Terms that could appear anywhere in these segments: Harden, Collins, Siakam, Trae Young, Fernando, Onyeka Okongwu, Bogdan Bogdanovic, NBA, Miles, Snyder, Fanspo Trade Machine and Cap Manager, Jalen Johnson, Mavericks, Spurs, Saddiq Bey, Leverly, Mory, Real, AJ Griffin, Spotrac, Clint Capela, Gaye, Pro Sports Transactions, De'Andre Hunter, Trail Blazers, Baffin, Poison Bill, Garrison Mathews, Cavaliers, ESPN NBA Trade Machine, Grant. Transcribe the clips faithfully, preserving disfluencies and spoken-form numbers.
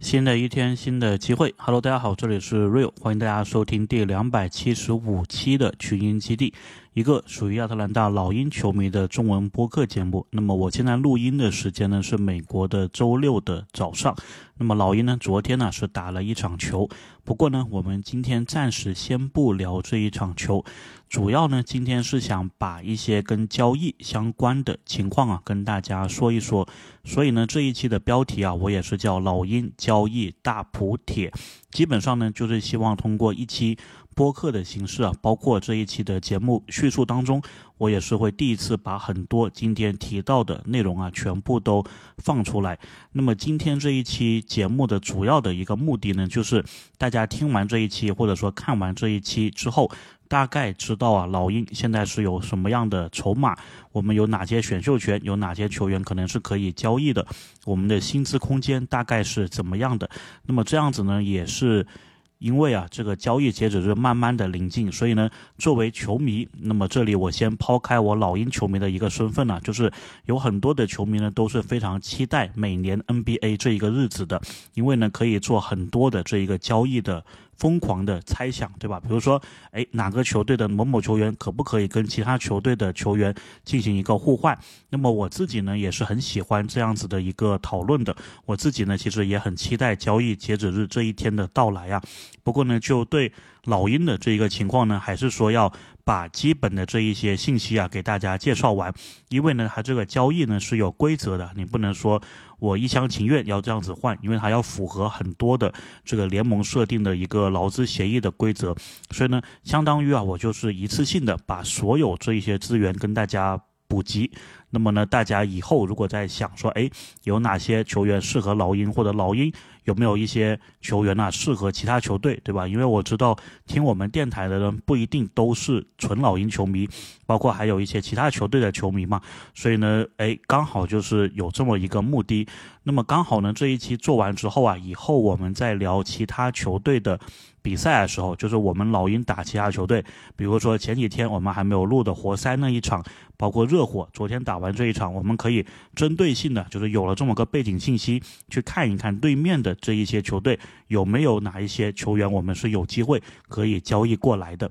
新的一天，新的机会。 Hello， 大家好，这里是 Real， 欢迎大家收听第两百七十五期的群英基地，一个属于亚特兰大老鹰球迷的中文播客节目。那么我现在录音的时间呢是美国的周六的早上。那么老鹰呢昨天呢是打了一场球，不过呢我们今天暂时先不聊这一场球，主要呢今天是想把一些跟交易相关的情况啊跟大家说一说。所以呢这一期的标题啊我也是叫老鹰交易大补帖，基本上呢就是希望通过一期播客的形式啊，包括这一期的节目叙述当中，我也是会第一次把很多今天提到的内容啊，全部都放出来。那么今天这一期节目的主要的一个目的呢，就是大家听完这一期或者说看完这一期之后，大概知道啊，老鹰现在是有什么样的筹码，我们有哪些选秀权，有哪些球员可能是可以交易的，我们的薪资空间大概是怎么样的。那么这样子呢，也是因为啊这个交易截止日慢慢的临近，所以呢作为球迷，那么这里我先抛开我老鹰球迷的一个身份啊，就是有很多的球迷呢都是非常期待每年 N B A 这一个日子的，因为呢可以做很多的这一个交易的疯狂的猜想，对吧？比如说诶哪个球队的某某球员可不可以跟其他球队的球员进行一个互换。那么我自己呢也是很喜欢这样子的一个讨论的，我自己呢其实也很期待交易截止日这一天的到来啊。不过呢就对老鹰的这一个情况呢，还是说要把基本的这一些信息啊给大家介绍完，因为呢它这个交易呢是有规则的，你不能说我一厢情愿要这样子换，因为它要符合很多的这个联盟设定的一个劳资协议的规则。所以呢相当于啊我就是一次性的把所有这一些资源跟大家补给。那么呢大家以后如果在想说诶有哪些球员适合老鹰，或者老鹰有没有一些球员啊适合其他球队，对吧？因为我知道听我们电台的人不一定都是纯老鹰球迷，包括还有一些其他球队的球迷嘛，所以呢诶刚好就是有这么一个目的。那么刚好呢这一期做完之后啊，以后我们在聊其他球队的比赛的时候，就是我们老鹰打其他球队，比如说前几天我们还没有录的活塞那一场，包括热火昨天打完这一场，我们可以针对性的就是有了这么个背景信息，去看一看对面的这一些球队有没有哪一些球员我们是有机会可以交易过来的。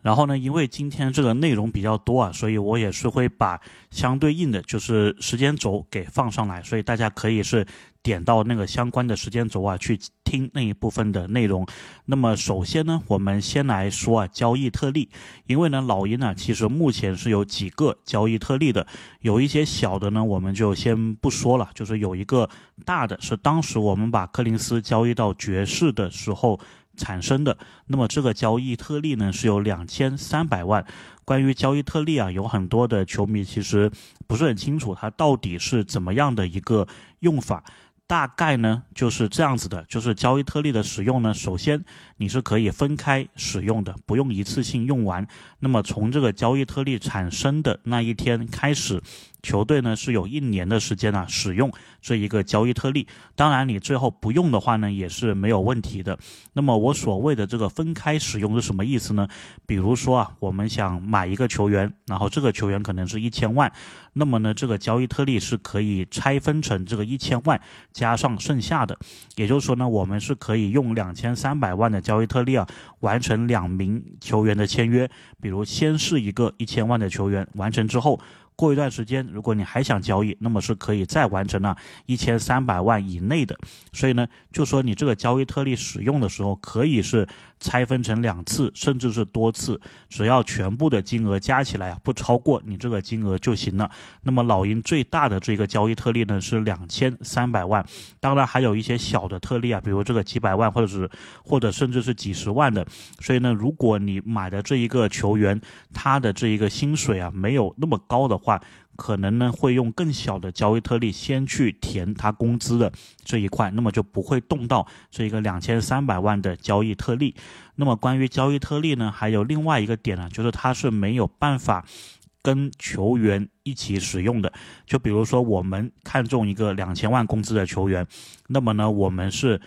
然后呢因为今天这个内容比较多啊，所以我也是会把相对应的就是时间轴给放上来，所以大家可以是点到那个相关的时间轴啊去听那一部分的内容。那么首先呢我们先来说啊交易特例，因为呢老鹰啊其实目前是有几个交易特例的，有一些小的呢我们就先不说了，就是有一个大的是当时我们把柯林斯交易到爵士的时候产生的。那么这个交易特例呢是有两千三百万。关于交易特例啊，有很多的球迷其实不是很清楚它到底是怎么样的一个用法。大概呢就是这样子的，就是交易特例的使用呢，首先你是可以分开使用的，不用一次性用完。那么从这个交易特例产生的那一天开始，球队呢是有一年的时间啊使用这一个交易特例，当然你最后不用的话呢也是没有问题的。那么我所谓的这个分开使用是什么意思呢？比如说啊我们想买一个球员，然后这个球员可能是一千万，那么呢这个交易特例是可以拆分成这个一千万加上剩下的，也就是说呢我们是可以用两千三百万的交易特例啊完成两名球员的签约，比如先是一个一千万的球员，完成之后过一段时间如果你还想交易，那么是可以再完成了一千三百万以内的。所以呢就说你这个交易特例使用的时候可以是拆分成两次甚至是多次，只要全部的金额加起来不超过你这个金额就行了。那么老鹰最大的这个交易特例呢是两千三百万，当然还有一些小的特例啊，比如这个几百万或者是或者甚至是几十万的。所以呢如果你买的这一个球员他的这一个薪水啊没有那么高的话，可能呢会用更小的交易特例先去填他工资的这一块，那么就不会动到这个两千三百万的交易特例。那么关于交易特例呢还有另外一个点呢、啊、就是它是没有办法跟球员一起使用的。就比如说我们看中一个两千万工资的球员，那么呢我们是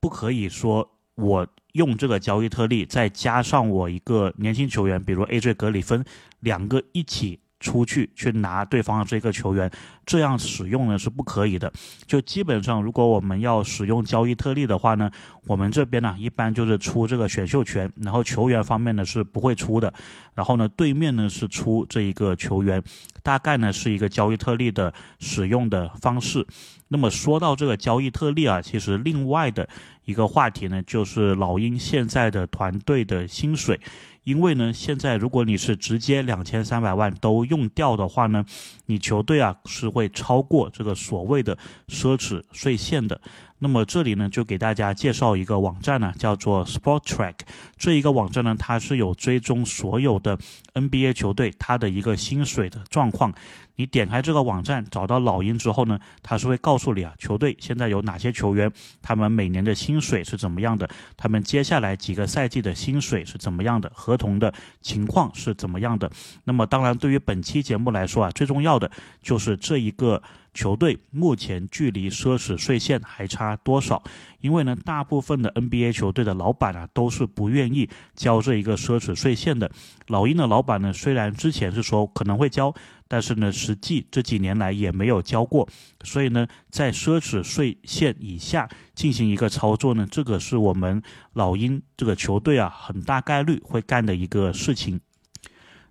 不可以说我用这个交易特例再加上我一个年轻球员，比如 A J 格里芬两个一起出去去拿对方的这个球员，这样使用呢是不可以的。就基本上如果我们要使用交易特例的话呢，我们这边呢一般就是出这个选秀权，然后球员方面呢是不会出的，然后呢对面呢是出这一个球员，大概呢是一个交易特例的使用的方式。那么说到这个交易特例啊，其实另外的一个话题呢就是老鹰现在的团队的薪水。因为呢现在如果你是直接两千三百万都用掉的话呢，你球队啊是会超过这个所谓的奢侈税线的。那么这里呢就给大家介绍一个网站呢、啊、叫做 Spotrac。 这一个网站呢它是有追踪所有的 N B A 球队它的一个薪水的状况。你点开这个网站找到老鹰之后呢，它是会告诉你啊球队现在有哪些球员，他们每年的薪水是怎么样的，他们接下来几个赛季的薪水是怎么样的，合同的情况是怎么样的。那么当然对于本期节目来说啊，最重要的就是这一个球队目前距离奢侈税线还差多少。因为呢大部分的 N B A 球队的老板啊都是不愿意交这一个奢侈税线的。老鹰的老板呢虽然之前是说可能会交，但是呢实际这几年来也没有交过，所以呢在奢侈税线以下进行一个操作呢，这个是我们老鹰这个球队啊很大概率会干的一个事情。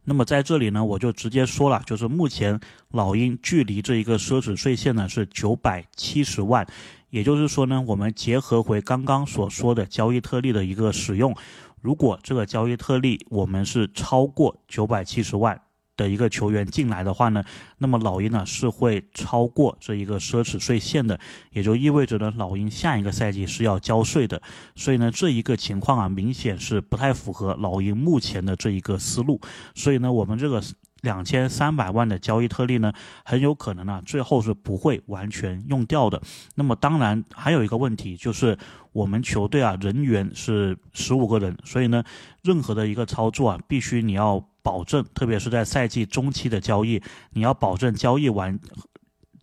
那么在这里呢我就直接说了，就是目前老鹰距离这一个奢侈税线呢是九百七十万，也就是说呢我们结合回刚刚所说的交易特例的一个使用，如果这个交易特例我们是超过九百七十万的一个球员进来的话呢，那么老鹰呢是会超过这一个奢侈税线的，也就意味着呢老鹰下一个赛季是要交税的。所以呢这一个情况啊明显是不太符合老鹰目前的这一个思路，所以呢我们这个两千三百万的交易特例呢很有可能啊最后是不会完全用掉的。那么当然还有一个问题，就是我们球队啊人员是十五个人，所以呢任何的一个操作啊必须你要保证，特别是在赛季中期的交易，你要保证交易完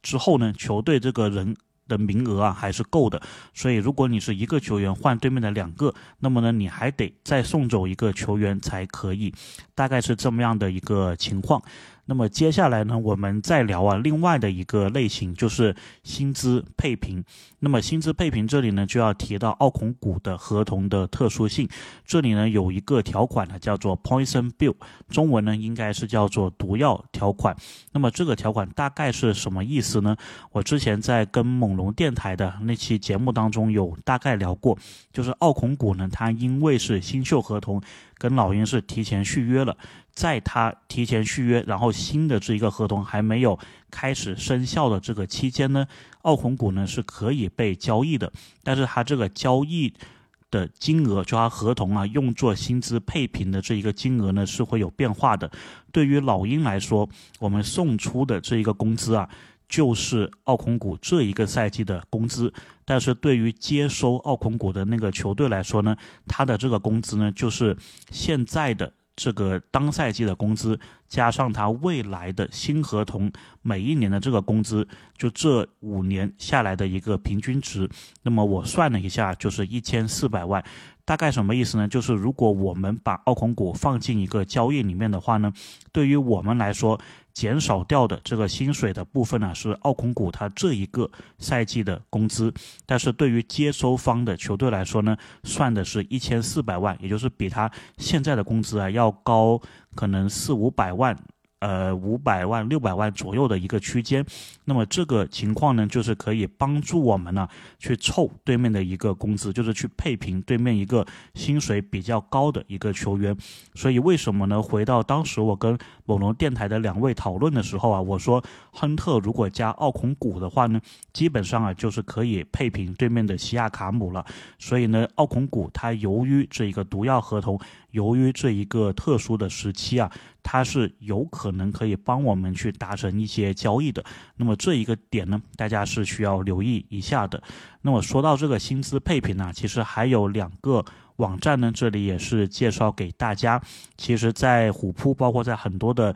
之后呢球队这个人的名额啊还是够的。所以如果你是一个球员换对面的两个，那么呢你还得再送走一个球员才可以，大概是这么样的一个情况。那么接下来呢我们再聊啊另外的一个类型，就是薪资配平。那么薪资配平这里呢就要提到奥孔古的合同的特殊性。这里呢有一个条款呢叫做 Poison Bill， 中文呢应该是叫做毒药条款。那么这个条款大概是什么意思呢？我之前在跟猛龙电台的那期节目当中有大概聊过，就是奥孔古呢他因为是新秀合同跟老鹰是提前续约了，在他提前续约然后新的这一个合同还没有开始生效的这个期间呢，奥孔古呢是可以被交易的，但是他这个交易的金额，就他合同啊用作薪资配平的这一个金额呢是会有变化的。对于老鹰来说，我们送出的这一个工资啊就是奥孔古这一个赛季的工资，但是对于接收奥孔古的那个球队来说呢，他的这个工资呢就是现在的这个当赛季的工资加上他未来的新合同每一年的这个工资，就这五年下来的一个平均值。那么我算了一下，就是一千四百万。大概什么意思呢？就是如果我们把奥孔古放进一个交易里面的话呢，对于我们来说减少掉的这个薪水的部分呢、啊、是奥孔古他这一个赛季的工资，但是对于接收方的球队来说呢，算的是一千四百万，也就是比他现在的工资啊要高可能四五百万呃五百万六百万左右的一个区间。那么这个情况呢就是可以帮助我们呢去凑对面的一个工资，就是去配平对面一个薪水比较高的一个球员。所以为什么呢，回到当时我跟猛龙电台的两位讨论的时候啊，我说亨特如果加奥孔古的话呢，基本上啊就是可以配平对面的西亚卡姆了。所以呢奥孔古他由于这一个毒药合同，由于这一个特殊的时期啊，它是有可能可以帮我们去达成一些交易的。那么这一个点呢大家是需要留意一下的。那么说到这个薪资配平啊，其实还有两个网站呢这里也是介绍给大家。其实在虎扑包括在很多的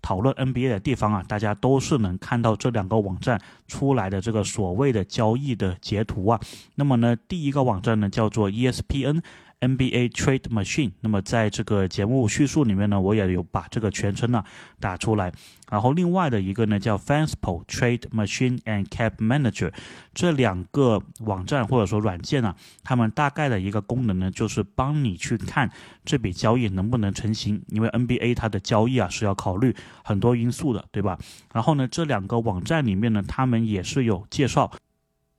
讨论 N B A 的地方啊，大家都是能看到这两个网站出来的这个所谓的交易的截图啊。那么呢第一个网站呢叫做 E S P N N B A Trade Machine。 那么在这个节目叙述里面呢，我也有把这个全称呢打出来。然后另外的一个呢叫 Fanspo Trade Machine and Cap Manager， 这两个网站或者说软件啊，他们大概的一个功能呢，就是帮你去看这笔交易能不能成型，因为 N B A 它的交易啊是要考虑很多因素的，对吧？然后呢，这两个网站里面呢，他们也是有介绍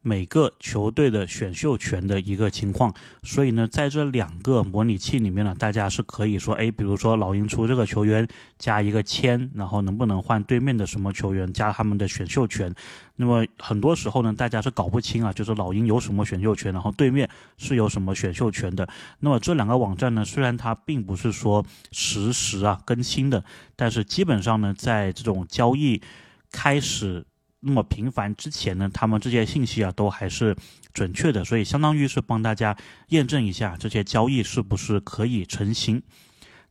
每个球队的选秀权的一个情况，所以呢，在这两个模拟器里面呢，大家是可以说，哎，比如说老鹰出这个球员加一个签，然后能不能换对面的什么球员加他们的选秀权？那么很多时候呢，大家是搞不清啊，就是老鹰有什么选秀权，然后对面是有什么选秀权的。那么这两个网站呢，虽然它并不是说实时啊更新的，但是基本上呢，在这种交易开始那么频繁之前呢，他们这些信息啊都还是准确的，所以相当于是帮大家验证一下这些交易是不是可以成型。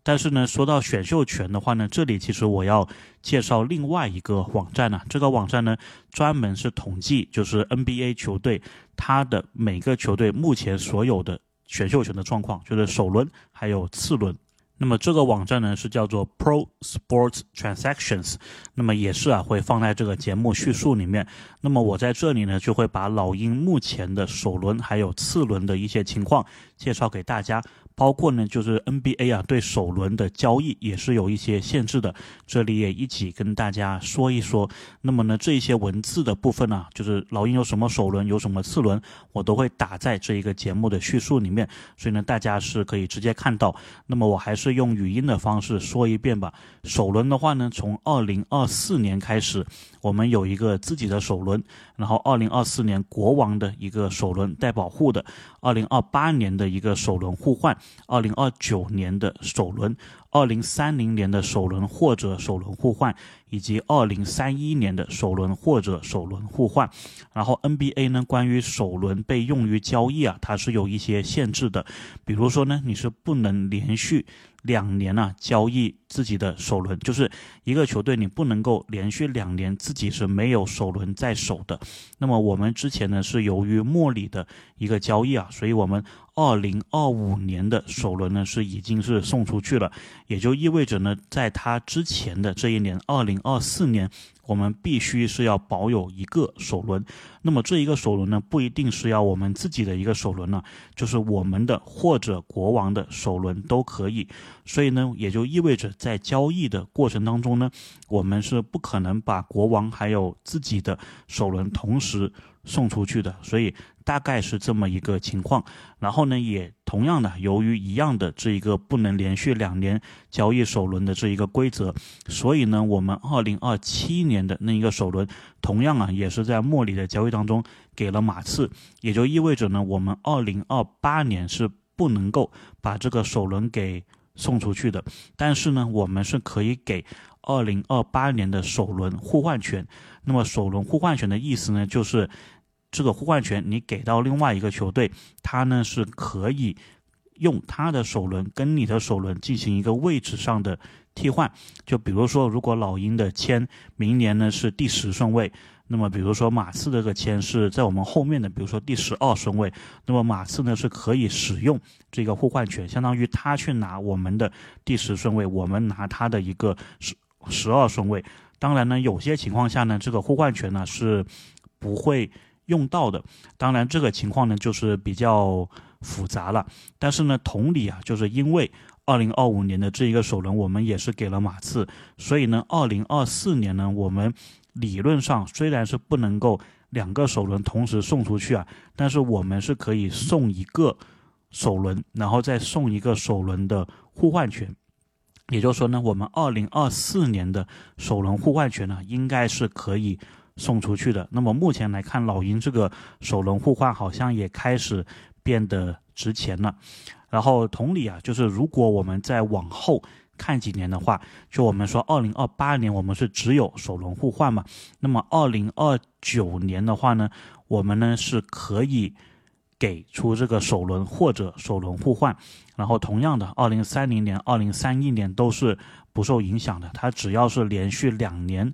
但是呢，说到选秀权的话呢，这里其实我要介绍另外一个网站啊，这个网站呢专门是统计，就是 N B A 球队它的每个球队目前所有的选秀权的状况，就是首轮还有次轮。那么这个网站呢是叫做 Pro Sports Transactions， 那么也是啊会放在这个节目叙述里面。那么我在这里呢就会把老鹰目前的首轮还有次轮的一些情况介绍给大家，包括呢就是 N B A 啊对首轮的交易也是有一些限制的，这里也一起跟大家说一说。那么呢这些文字的部分呢、啊，就是老鹰有什么首轮有什么次轮，我都会打在这一个节目的叙述里面，所以呢大家是可以直接看到。那么我还是用语音的方式说一遍吧。首轮的话呢，从二零二四年开始我们有一个自己的首轮，然后二零二四年国王的一个首轮带保护的，二零二八年的一个首轮互换，二零二九年的首轮，二零三零年的首轮或者首轮互换，以及二零三一年的首轮或者首轮互换。然后 N B A 呢关于首轮被用于交易啊，它是有一些限制的，比如说呢你是不能连续两年啊交易自己的首轮，就是一个球队你不能够连续两年自己是没有首轮在手的。那么我们之前呢是由于莫里的一个交易啊，所以我们二零二五年的首轮呢是已经是送出去了，也就意味着呢在他之前的这一年二零二四年我们必须是要保有一个首轮。那么这一个首轮呢不一定是要我们自己的一个首轮呢、啊，就是我们的或者国王的首轮都可以。所以呢也就意味着在交易的过程当中呢，我们是不可能把国王还有自己的首轮同时送出去的，所以大概是这么一个情况。然后呢也同样的，由于一样的这一个不能连续两年交易首轮的这一个规则，所以呢我们二零二七年的那一个首轮同样啊也是在莫里的交易当中给了马刺，也就意味着呢我们二零二八年是不能够把这个首轮给送出去的，但是呢我们是可以给二零二八年的首轮互换权。那么首轮互换权的意思呢，就是这个互换权你给到另外一个球队，他呢是可以用他的首轮跟你的首轮进行一个位置上的替换。就比如说如果老鹰的签明年呢是第十顺位，那么比如说马刺这个签是在我们后面的，比如说第十二顺位，那么马刺呢是可以使用这个互换权，相当于他去拿我们的第十顺位，我们拿他的一个十二顺位。当然呢有些情况下呢这个互换权呢是不会用到的，当然这个情况呢就是比较复杂了。但是呢同理啊，就是因为二零二五年的这一个首轮我们也是给了马刺，所以呢二零二四年呢我们理论上虽然是不能够两个首轮同时送出去啊，但是我们是可以送一个首轮，然后再送一个首轮的互换权。也就是说呢我们二零二四年的首轮互换权呢应该是可以送出去的。那么目前来看，老鹰这个首轮互换好像也开始变得值钱了。然后同理啊，就是如果我们再往后看几年的话，就我们说二零二八年我们是只有首轮互换嘛，那么二零二九年的话呢，我们呢是可以给出这个首轮或者首轮互换。然后同样的二零三零年二零三一年都是不受影响的，它只要是连续两年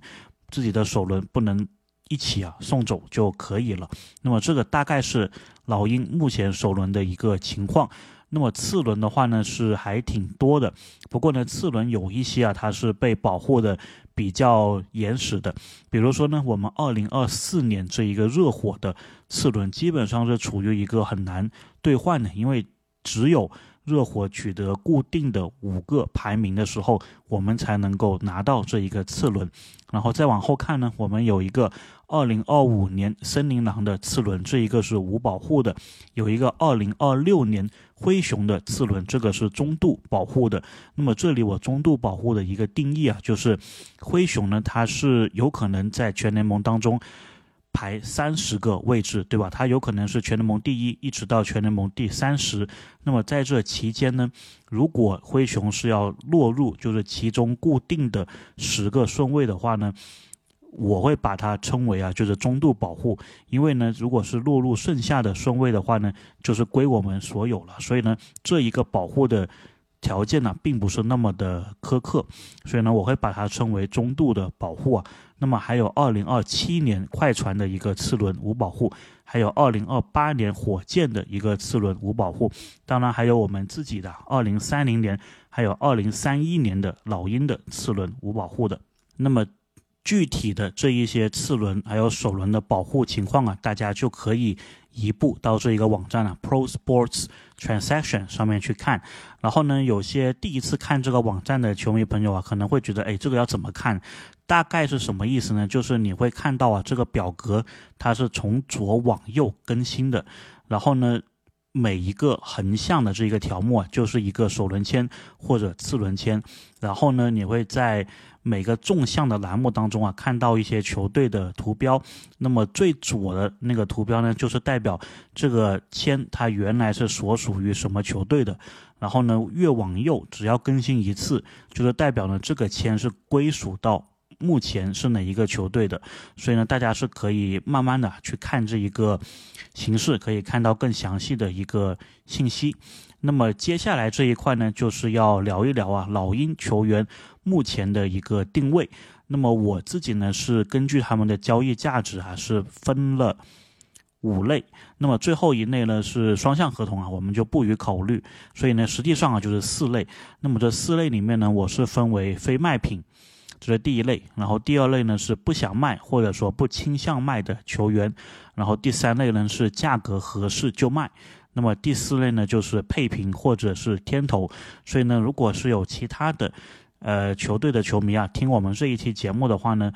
自己的首轮不能一起啊送走就可以了。那么这个大概是老鹰目前首轮的一个情况。那么次轮的话呢是还挺多的，不过呢次轮有一些啊它是被保护的比较严实的，比如说呢我们二零二四年这一个热火的次轮基本上是处于一个很难兑换的，因为只有热火取得固定的五个排名的时候，我们才能够拿到这一个次轮。然后再往后看呢，我们有一个二零二五年森林狼的次轮，这一个是无保护的；有一个二零二六年灰熊的次轮，这个是中度保护的。那么这里我中度保护的一个定义啊，就是灰熊呢，它是有可能在全联盟当中排三十个位置，对吧？它有可能是全联盟第一，一直到全联盟第三十。那么在这期间呢，如果灰熊是要落入就是其中固定的十个顺位的话呢，我会把它称为啊，就是中度保护。因为呢，如果是落入剩下的顺位的话呢，就是归我们所有了。所以呢，这一个保护的条件呢、啊，并不是那么的苛刻，所以呢，我会把它称为中度的保护啊。那么还有二零二七年快船的一个次轮无保护，还有二零二八年火箭的一个次轮无保护，当然还有我们自己的二零三零年，还有二零三一年的老鹰的次轮无保护的。那么具体的这一些次轮还有首轮的保护情况啊，大家就可以移步到这一个网站啊 Pro Sports Transactions 上面去看。然后呢，有些第一次看这个网站的球迷朋友啊，可能会觉得哎，这个要怎么看？大概是什么意思呢？就是你会看到啊，这个表格它是从左往右更新的，然后呢每一个横向的这一个条目啊，就是一个首轮签或者次轮签，然后呢你会在每个纵向的栏目当中啊看到一些球队的图标。那么最左的那个图标呢，就是代表这个签它原来是所属于什么球队的，然后呢越往右只要更新一次，就是代表呢这个签是归属到目前是哪一个球队的。所以呢，大家是可以慢慢的去看这一个形式，可以看到更详细的一个信息。那么接下来这一块呢，就是要聊一聊啊老鹰球员目前的一个定位。那么我自己呢是根据他们的交易价值啊是分了五类，那么最后一类呢是双向合同啊，我们就不予考虑。所以呢，实际上啊就是四类。那么这四类里面呢，我是分为非卖品，这是第一类，然后第二类呢是不想卖或者说不倾向卖的球员，然后第三类呢是价格合适就卖，那么第四类呢就是配平或者是天头。所以呢，如果是有其他的呃球队的球迷啊听我们这一期节目的话呢，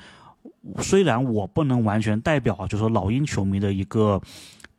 虽然我不能完全代表啊就是说老鹰球迷的一个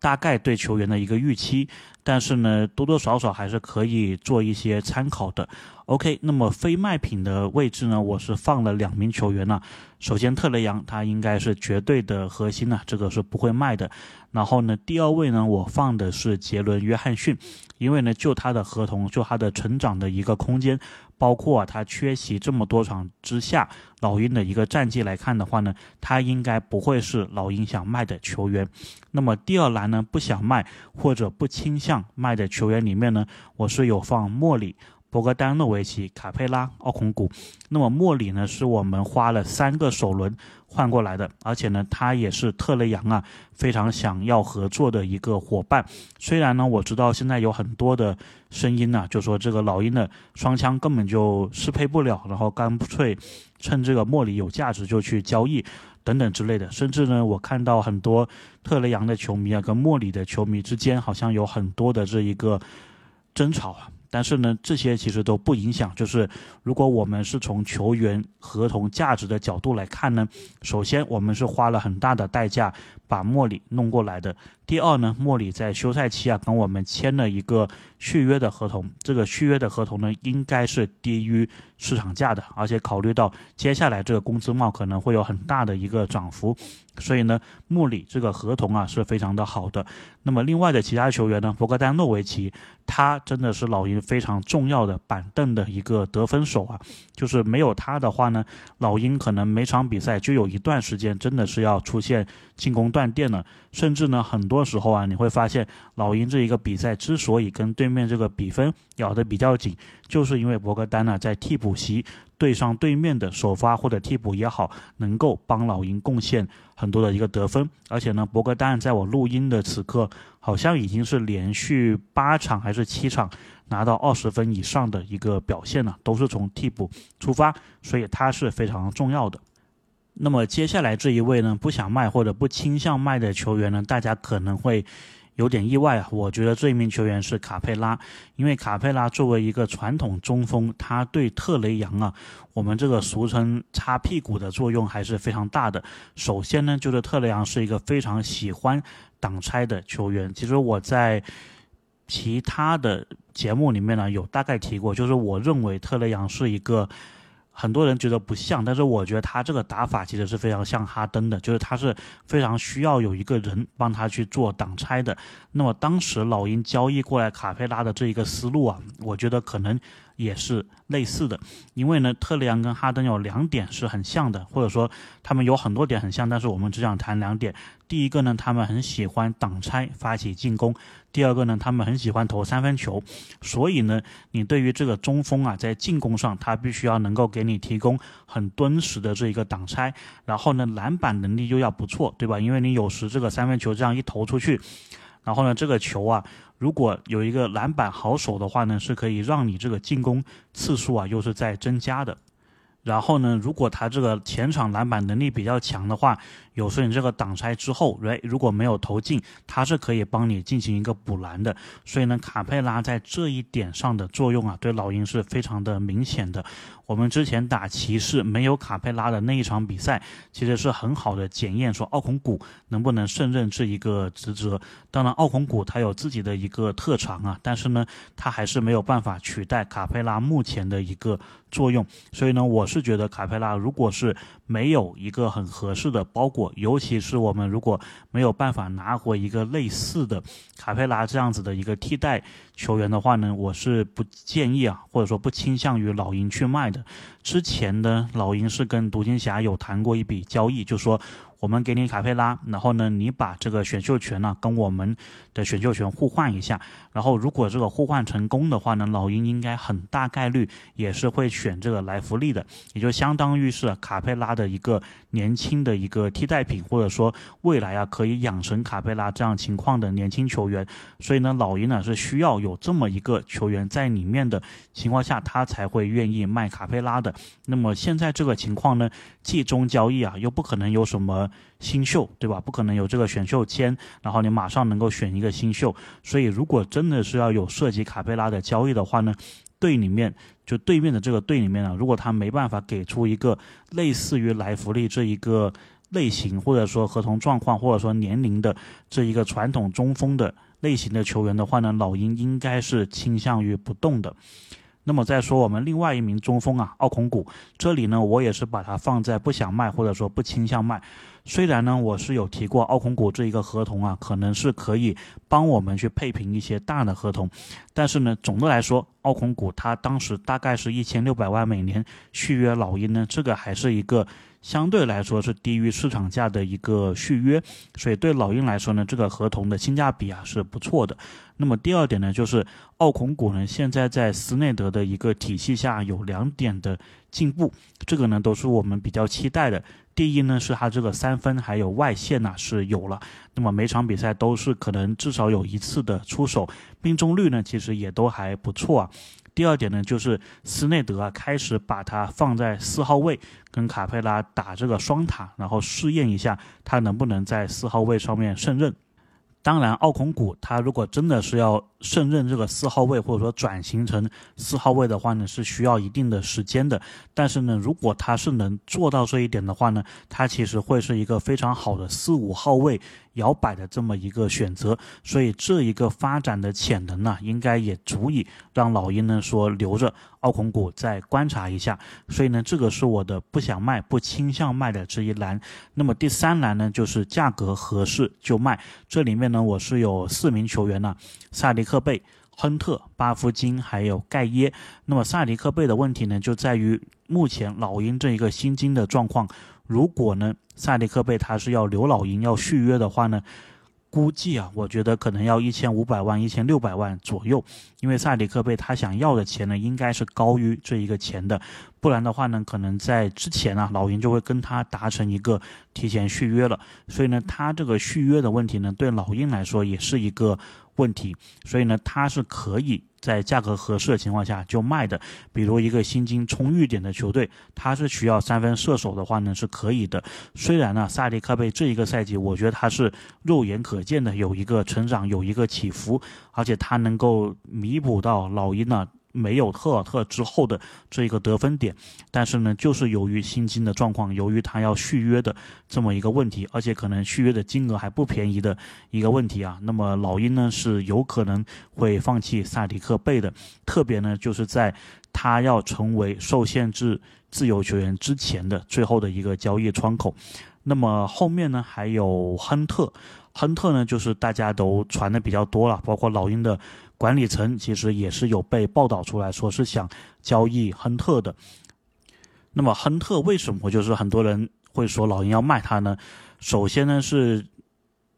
大概对球员的一个预期，但是呢多多少少还是可以做一些参考的。 OK， 那么非卖品的位置呢，我是放了两名球员呢、啊、首先特雷杨他应该是绝对的核心啊，这个是不会卖的。然后呢第二位呢我放的是杰伦约翰逊，因为呢就他的合同，就他的成长的一个空间，包括、啊、他缺席这么多场之下老鹰的一个战绩来看的话呢，他应该不会是老鹰想卖的球员。那么第二栏呢不想卖或者不倾向卖的球员里面呢，我是有放莫里、博格丹诺维奇、卡佩拉、奥孔古。那么莫里呢是我们花了三个首轮换过来的，而且呢他也是特雷杨啊非常想要合作的一个伙伴。虽然呢我知道现在有很多的声音啊，就说这个老鹰的双枪根本就适配不了，然后干脆趁这个莫里有价值就去交易等等之类的，甚至呢我看到很多特雷杨的球迷啊跟莫里的球迷之间好像有很多的这一个争吵啊。但是呢这些其实都不影响，就是如果我们是从球员合同价值的角度来看呢，首先我们是花了很大的代价把莫里弄过来的。第二呢，莫里在休赛期啊跟我们签了一个续约的合同，这个续约的合同呢应该是低于市场价的，而且考虑到接下来这个工资帽可能会有很大的一个涨幅，所以呢莫里这个合同啊是非常的好的。那么另外的其他球员呢，博格丹诺维奇他真的是老鹰非常重要的板凳的一个得分手啊，就是没有他的话呢，老鹰可能每场比赛就有一段时间真的是要出现进攻断电了。甚至呢很多时候啊你会发现老鹰这一个比赛之所以跟对面这个比分咬得比较紧，就是因为博格丹呢、啊、在替补补席对上对面的首发或者替补也好，能够帮老鹰贡献很多的一个得分。而且呢，博格丹在我录音的此刻好像已经是连续八场还是七场拿到二十分以上的一个表现了，都是从替补出发，所以他是非常重要的。那么接下来这一位呢，不想卖或者不倾向卖的球员呢，大家可能会有点意外，我觉得这一名球员是卡佩拉。因为卡佩拉作为一个传统中锋，他对特雷杨啊，我们这个俗称擦屁股的作用还是非常大的。首先呢，就是特雷杨是一个非常喜欢挡拆的球员。其实我在其他的节目里面呢，有大概提过，就是我认为特雷杨是一个很多人觉得不像，但是我觉得他这个打法其实是非常像哈登的，就是他是非常需要有一个人帮他去做挡拆的。那么当时老鹰交易过来卡佩拉的这一个思路啊，我觉得可能也是类似的。因为呢，特雷杨跟哈登有两点是很像的，或者说他们有很多点很像，但是我们只想谈两点。第一个呢，他们很喜欢挡拆发起进攻；第二个呢，他们很喜欢投三分球。所以呢，你对于这个中锋啊，在进攻上他必须要能够给你提供很敦实的这一个挡拆，然后呢，篮板能力又要不错，对吧？因为你有时这个三分球这样一投出去，然后呢，这个球啊，如果有一个篮板好手的话呢，是可以让你这个进攻次数啊，又是在增加的。然后呢，如果他这个前场篮板能力比较强的话，有时候你这个挡拆之后，如果没有投进，他是可以帮你进行一个补篮的。所以呢，卡佩拉在这一点上的作用啊，对老鹰是非常的明显的。我们之前打骑士没有卡佩拉的那一场比赛，其实是很好的检验说奥孔古能不能胜任这一个职责。当然奥孔古他有自己的一个特长啊，但是呢他还是没有办法取代卡佩拉目前的一个作用。所以呢，我是觉得卡佩拉如果是没有一个很合适的包裹，尤其是我们如果没有办法拿回一个类似的卡佩拉这样子的一个替代球员的话呢，我是不建议啊，或者说不倾向于老鹰去卖的。之前呢，老鹰是跟独行侠有谈过一笔交易，就说我们给你卡佩拉，然后呢，你把这个选秀权呢、啊、跟我们的选秀权互换一下，然后如果这个互换成功的话呢，老鹰应该很大概率也是会选这个莱弗利的，也就相当于是卡佩拉的一个年轻的一个替代品，或者说未来啊可以养成卡佩拉这样情况的年轻球员。所以呢，老鹰呢是需要有这么一个球员在里面的情况下，他才会愿意卖卡佩拉的。那么现在这个情况呢，季中交易啊又不可能有什么新秀，对吧？不可能有这个选秀签，然后你马上能够选一个新秀。所以如果真的是要有涉及卡佩拉的交易的话呢，队里面就对面的这个队里面啊，如果他没办法给出一个类似于莱弗利这一个类型，或者说合同状况，或者说年龄的这一个传统中锋的类型的球员的话呢，老鹰应该是倾向于不动的。那么再说我们另外一名中锋啊，奥孔古，这里呢我也是把它放在不想卖或者说不倾向卖。虽然呢我是有提过奥孔古这一个合同啊，可能是可以帮我们去配平一些大的合同，但是呢总的来说，奥孔古他当时大概是一千六百万每年续约老鹰呢，这个还是一个相对来说是低于市场价的一个续约，所以对老鹰来说呢，这个合同的性价比啊是不错的。那么第二点呢，就是奥孔古呢现在在斯内德的一个体系下有两点的进步，这个呢都是我们比较期待的。第一呢，是他这个三分还有外线呢、啊、是有了，那么每场比赛都是可能至少有一次的出手，命中率呢其实也都还不错啊。第二点呢，就是斯内德啊开始把他放在四号位，跟卡佩拉打这个双塔，然后试验一下他能不能在四号位上面胜任。当然奥孔古他如果真的是要胜任这个四号位，或者说转型成四号位的话呢，是需要一定的时间的。但是呢，如果他是能做到这一点的话呢，他其实会是一个非常好的四五号位摇摆的这么一个选择。所以这一个发展的潜能呢，应该也足以让老鹰呢说留着奥孔古再观察一下。所以呢，这个是我的不想卖、不倾向卖的这一栏。那么第三栏呢，就是价格合适就卖。这里面呢，我是有四名球员呢，萨迪克克贝、亨特、巴夫金还有盖耶。那么萨迪克贝的问题呢，就在于目前老鹰这一个薪金的状况。如果呢萨迪克贝他是要留老鹰要续约的话呢，估计啊，我觉得可能要一千五百万、一千六百万左右，因为萨里克贝他想要的钱呢，应该是高于这一个钱的，不然的话呢，可能在之前啊，老鹰就会跟他达成一个提前续约了，所以呢，他这个续约的问题呢，对老鹰来说也是一个问题，所以呢，他是可以在价格合适的情况下就卖的，比如一个薪金充裕点的球队，他是需要三分射手的话呢是可以的。虽然呢，萨里克贝这一个赛季，我觉得他是肉眼可见的有一个成长，有一个起伏，而且他能够弥补到老鹰呢没有特尔特之后的这一个得分点，但是呢，就是由于薪金的状况，由于他要续约的这么一个问题，而且可能续约的金额还不便宜的一个问题啊，那么老鹰呢是有可能会放弃萨里克贝的，特别呢就是在他要成为受限制自由球员之前的最后的一个交易窗口。那么后面呢还有亨特，亨特呢就是大家都传的比较多了，包括老鹰的管理层其实也是有被报道出来说是想交易亨特的。那么亨特为什么就是很多人会说老鹰要卖他呢？首先呢是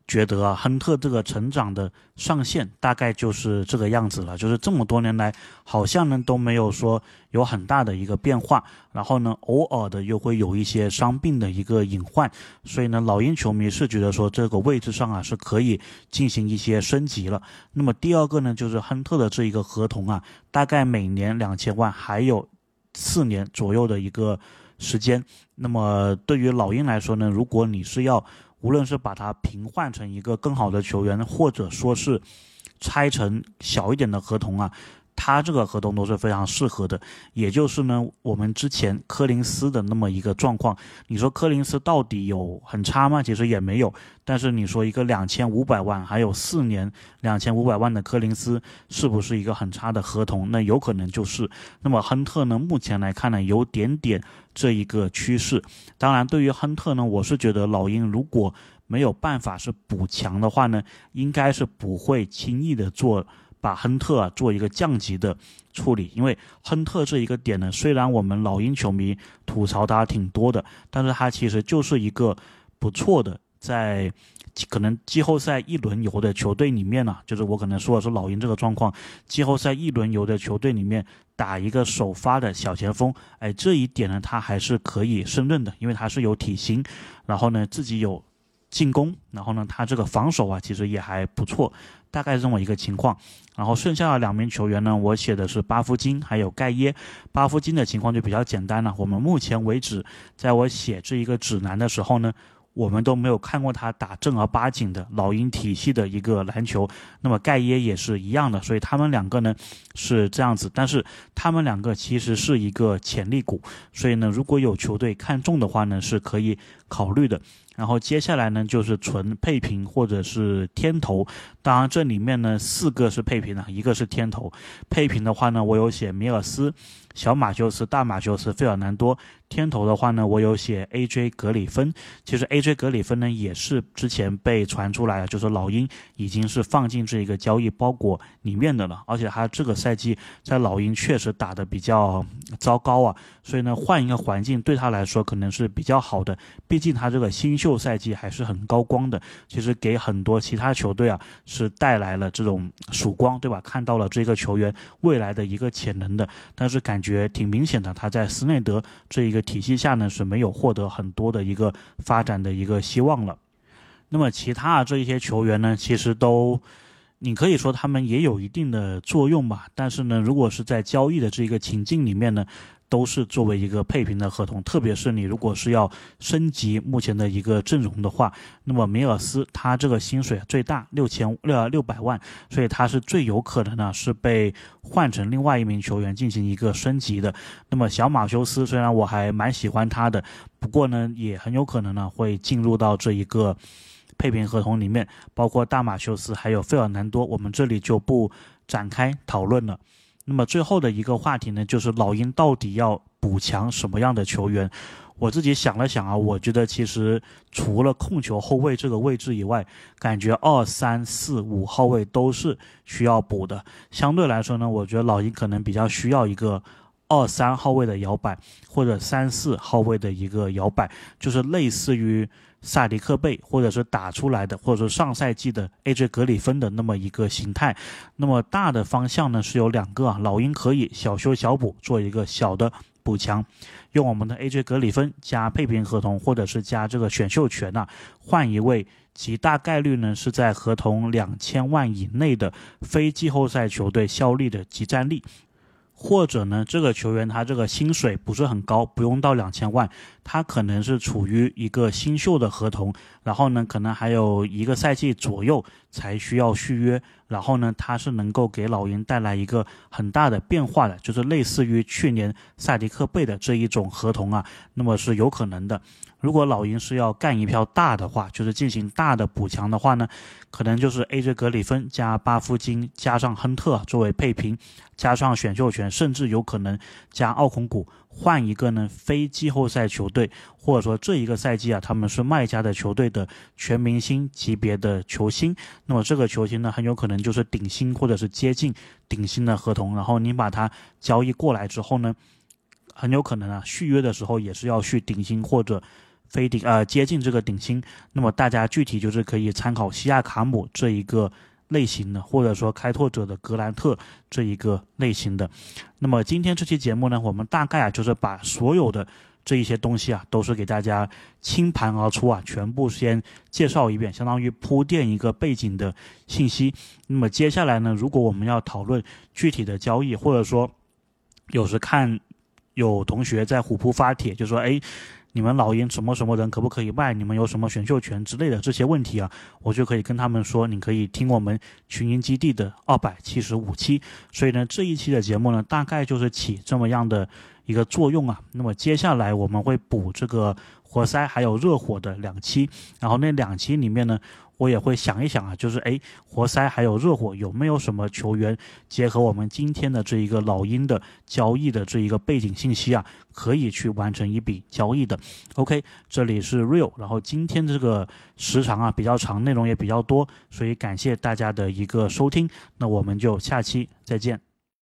觉得啊，亨特这个成长的上限大概就是这个样子了，就是这么多年来好像呢都没有说有很大的一个变化，然后呢偶尔的又会有一些伤病的一个隐患，所以呢老鹰球迷是觉得说这个位置上啊是可以进行一些升级了。那么第二个呢就是亨特的这一个合同啊，大概每年两千万，还有四年左右的一个时间。那么对于老鹰来说呢，如果你是要无论是把它平换成一个更好的球员，或者说是拆成小一点的合同啊，他这个合同都是非常适合的。也就是呢，我们之前柯林斯的那么一个状况，你说柯林斯到底有很差吗？其实也没有。但是你说一个两千五百万，还有四年两千五百万的柯林斯，是不是一个很差的合同？那有可能就是。那么亨特呢，目前来看呢，有点点这一个趋势。当然，对于亨特呢，我是觉得老鹰如果没有办法是补强的话呢，应该是不会轻易的做。把亨特啊做一个降级的处理，因为亨特这一个点呢，虽然我们老鹰球迷吐槽他挺多的，但是他其实就是一个不错的，在可能季后赛一轮游的球队里面呢、啊，就是我可能说的是老鹰这个状况，季后赛一轮游的球队里面打一个首发的小前锋，哎，这一点呢他还是可以胜任的，因为他是有体型，然后呢自己有进攻，然后呢他这个防守啊其实也还不错，大概是这么一个情况。然后剩下的两名球员呢，我写的是巴夫金还有盖耶。巴夫金的情况就比较简单了，我们目前为止在我写这一个指南的时候呢，我们都没有看过他打正儿八经的老鹰体系的一个篮球，那么盖耶也是一样的，所以他们两个呢是这样子，但是他们两个其实是一个潜力股，所以呢如果有球队看中的话呢是可以考虑的。然后接下来呢就是纯配平或者是天头，当然这里面呢四个是配平的，一个是天头。配平的话呢，我有写米尔斯、小马修斯、大马修斯、费尔南多。天头的话呢，我有写 A J 格里芬。其实 A J 格里芬呢，也是之前被传出来的，就是老鹰已经是放进这一个交易包裹里面的了。而且他这个赛季在老鹰确实打得比较糟糕啊，所以呢，换一个环境对他来说可能是比较好的。毕竟他这个新秀赛季还是很高光的，其实给很多其他球队啊是带来了这种曙光，对吧？看到了这个球员未来的一个潜能的，但是感觉。觉挺明显的，他在斯内德这一个体系下呢是没有获得很多的一个发展的一个希望了。那么其他这一些球员呢，其实都你可以说他们也有一定的作用吧，但是呢如果是在交易的这个情境里面呢，都是作为一个配平的合同，特别是你如果是要升级目前的一个阵容的话，那么米尔斯他这个薪水最大六千六百万，所以他是最有可能呢是被换成另外一名球员进行一个升级的。那么小马修斯虽然我还蛮喜欢他的，不过呢也很有可能呢会进入到这一个配平合同里面，包括大马修斯还有费尔南多，我们这里就不展开讨论了。那么最后的一个话题呢，就是老鹰到底要补强什么样的球员？我自己想了想啊，我觉得其实除了控球后卫这个位置以外，感觉二三四五号位都是需要补的。相对来说呢，我觉得老鹰可能比较需要一个二三号位的摇摆或者三四号位的一个摇摆，就是类似于萨迪克贝或者是打出来的，或者说上赛季的 A J 格里芬的那么一个形态。那么大的方向呢是有两个啊，老鹰可以小修小补，做一个小的补强，用我们的 A J 格里芬加配平合同或者是加这个选秀权啊，换一位极大概率呢是在合同两千万以内的非季后赛球队效力的即战力，或者呢这个球员他这个薪水不是很高，不用到两千万，他可能是处于一个新秀的合同，然后呢可能还有一个赛季左右才需要续约，然后呢他是能够给老鹰带来一个很大的变化的，就是类似于去年萨迪克贝的这一种合同啊，那么是有可能的。如果老鹰是要干一票大的话，就是进行大的补强的话呢，可能就是 A J 格里芬加巴夫金加上亨特作为配平，加上选秀权，甚至有可能加奥孔古，换一个呢非季后赛球队或者说这一个赛季啊他们是卖家的球队的全明星级别的球星，那么这个球星呢很有可能就是顶薪或者是接近顶薪的合同，然后你把它交易过来之后呢，很有可能啊续约的时候也是要续顶薪或者非顶呃接近这个顶薪。那么大家具体就是可以参考西亚卡姆这一个类型的，或者说开拓者的格兰特这一个类型的。那么今天这期节目呢，我们大概啊就是把所有的这一些东西啊都是给大家倾盘而出啊，全部先介绍一遍，相当于铺垫一个背景的信息。那么接下来呢，如果我们要讨论具体的交易，或者说有时看有同学在虎扑发帖就说，哎，你们老鹰什么什么人可不可以卖？你们有什么选秀权之类的这些问题啊，我就可以跟他们说，你可以听我们群鹰基地的二百七十五期。所以呢，这一期的节目呢，大概就是起这么样的一个作用啊。那么接下来我们会补这个活塞还有热火的两期，然后那两期里面呢，我也会想一想啊，就是哎，活塞还有热火有没有什么球员结合我们今天的这一个老鹰的交易的这一个背景信息啊，可以去完成一笔交易的。 OK， 这里是 Real， 然后今天这个时长啊比较长，内容也比较多，所以感谢大家的一个收听，那我们就下期再见。